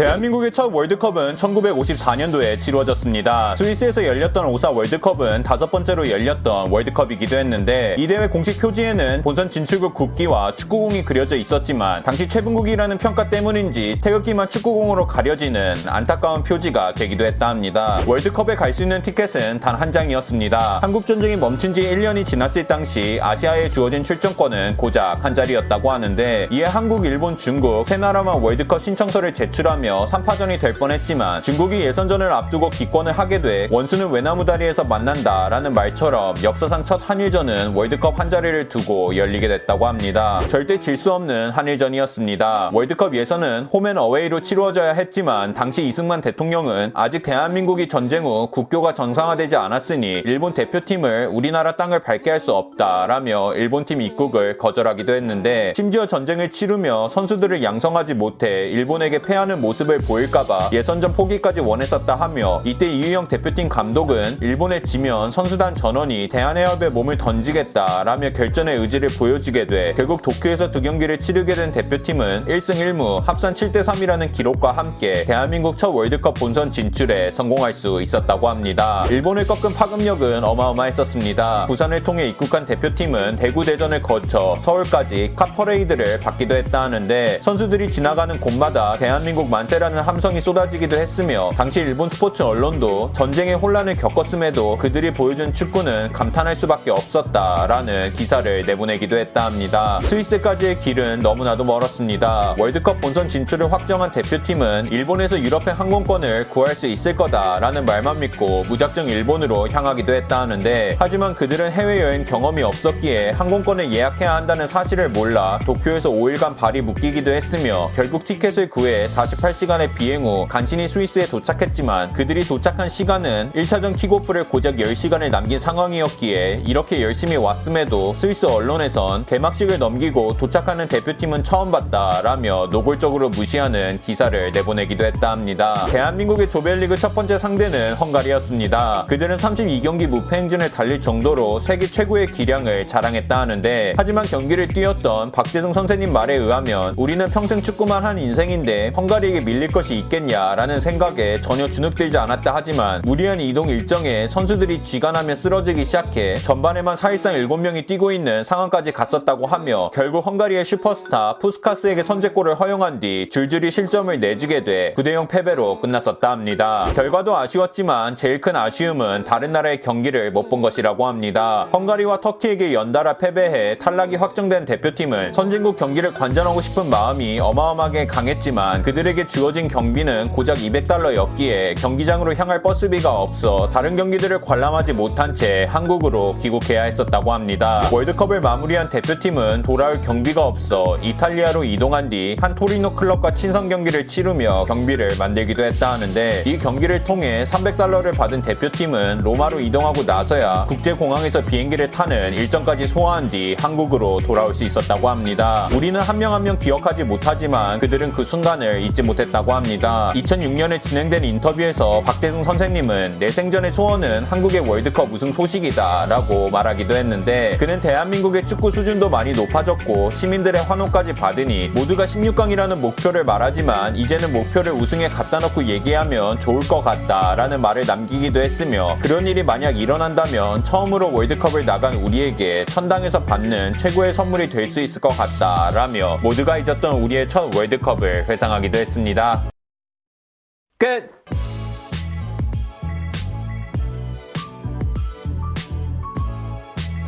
대한민국의 첫 월드컵은 1954년도에 치루어졌습니다. 스위스에서 열렸던 54 월드컵은 5번째로 열렸던 월드컵이기도 했는데 이 대회 공식 표지에는 본선 진출국 국기와 축구공이 그려져 있었지만 당시 최분국이라는 평가 때문인지 태극기만 축구공으로 가려지는 안타까운 표지가 되기도 했다 합니다. 월드컵에 갈 수 있는 티켓은 단 한 장이었습니다. 한국전쟁이 멈춘 지 1년이 지났을 당시 아시아에 주어진 출전권은 고작 한 자리였다고 하는데 이에 한국, 일본, 중국 세 나라만 월드컵 신청서를 제출하며 3파전이 될 뻔했지만 중국이 예선전을 앞두고 기권을 하게 돼 원수는 외나무다리에서 만난다 라는 말처럼 역사상 첫 한일전은 월드컵 한자리를 두고 열리게 됐다고 합니다. 절대 질 수 없는 한일전이었습니다. 월드컵 예선은 홈앤어웨이로 치루어져야 했지만 당시 이승만 대통령은 아직 대한민국이 전쟁 후 국교가 정상화되지 않았으니 일본 대표팀을 우리나라 땅을 밟게 할 수 없다라며 일본팀 입국을 거절하기도 했는데 심지어 전쟁을 치르며 선수들을 양성하지 못해 일본에게 패하는 모습을 보일까봐 예선전 포기까지 원했었다 하며 이때 이유영 대표팀 감독은 일본에 지면 선수단 전원이 대한해협에 몸을 던지겠다라며 결전의 의지를 보여주게 돼 결국 도쿄에서 두 경기를 치르게 된 대표팀은 1승 1무 합산 7대3이라는 기록과 함께 대한민국 첫 월드컵 본선 진출에 성공할 수 있었다고 합니다. 일본을 꺾은 파급력은 어마어마했었습니다. 부산을 통해 입국한 대표팀은 대구, 대전을 거쳐 서울까지 카퍼레이드를 받기도 했다 하는데 선수들이 지나가는 곳마다 대한민국 만세라는 함성이 쏟아지기도 했으며 당시 일본 스포츠 언론도 전쟁의 혼란을 겪었음에도 그들이 보여준 축구는 감탄할 수밖에 없었다라는 기사를 내보내기도 했다 합니다. 스위스까지의 길은 너무나도 멀었습니다. 월드컵 본선 진출을 확정한 대표팀은 일본에서 유럽행 항공권을 구할 수 있을 거다라는 말만 믿고 무작정 일본으로 향하기도 했다 하는데 하지만 그들은 해외여행 경험이 없었기에 항공권을 예약해야 한다는 사실을 몰라 도쿄에서 5일간 발이 묶이기도 했으며 결국 티켓을 구해 48시간의 비행 후 간신히 스위스에 도착했지만 그들이 도착한 시간은 1차전 킥오프를 고작 10시간을 남긴 상황이었기에 이렇게 열심히 왔음에도 스위스 언론에선 개막식을 넘기고 도착하는 대표팀은 처음 봤다라며 노골적으로 무시하는 기사를 내보내기도 했다 합니다. 대한민국의 조별리그 첫 번째 상대는 헝가리였습니다. 그들은 32경기 무패 행진을 달릴 정도로 세계 최고의 기량을 자랑했다 하는데 하지만 경기를 뛰었던 박재승 선생님 말에 의하면 우리는 평생 축구만 한 인생인데 헝가리에게 밀릴 것이 있겠냐라는 생각에 전혀 주눅들지 않았다 하지만 무리한 이동 일정에 선수들이 쥐가 나며 쓰러지기 시작해 전반에만 사실상 7명이 뛰고 있는 상황까지 갔었다고 하며 결국 헝가리의 슈퍼스타 푸스카스에게 선제골을 허용한 뒤 줄줄이 실점을 내주게 돼 9대0 패배로 끝났었다 합니다. 결과도 아쉬웠지만 제일 큰 아쉬움은 다른 나라의 경기를 못 본 것이라고 합니다. 헝가리와 터키에게 연달아 패배해 탈락이 확정된 대표팀은 선진국 경기를 관전하고 싶은 마음이 어마어마하게 강했지만 그들에게 주어진 경비는 고작 $200였기에 경기장으로 향할 버스비가 없어 다른 경기들을 관람하지 못한 채 한국으로 귀국해야 했었다고 합니다. 월드컵을 마무리한 대표팀은 돌아올 경비가 없어 이탈리아로 이동한 뒤 한 토리노 클럽과 친선 경기를 치르며 경비를 만들기도 했다 하는데 이 경기를 통해 $300를 받은 대표팀은 로마로 이동하고 나서야 국제공항에서 비행기를 타는 일정까지 소화한 뒤 한국으로 돌아올 수 있었다고 합니다. 우리는 한 명 한 명 기억하지 못하지만 그들은 그 순간을 잊지 못했다고 합니다. 2006년에 진행된 인터뷰에서 박재승 선생님은 내 생전의 소원은 한국의 월드컵 우승 소식이다 라고 말하기도 했는데 그는 대한민국의 축구 수준도 많이 높아졌고 시민들의 환호까지 받으니 모두가 16강이라는 목표를 말하지만 이제는 목표를 우승에 갖다 놓고 얘기하면 좋을 것 같다 라는 말을 남기기도 했으며 그런 일이 만약 일어난다면 처음으로 월드컵을 나간 우리에게 천당에서 받는 최고의 선물이 될 수 있을 것 같다 라며 모두가 잊었던 우리의 첫 월드컵을 회상하기도 했습니다. 끝!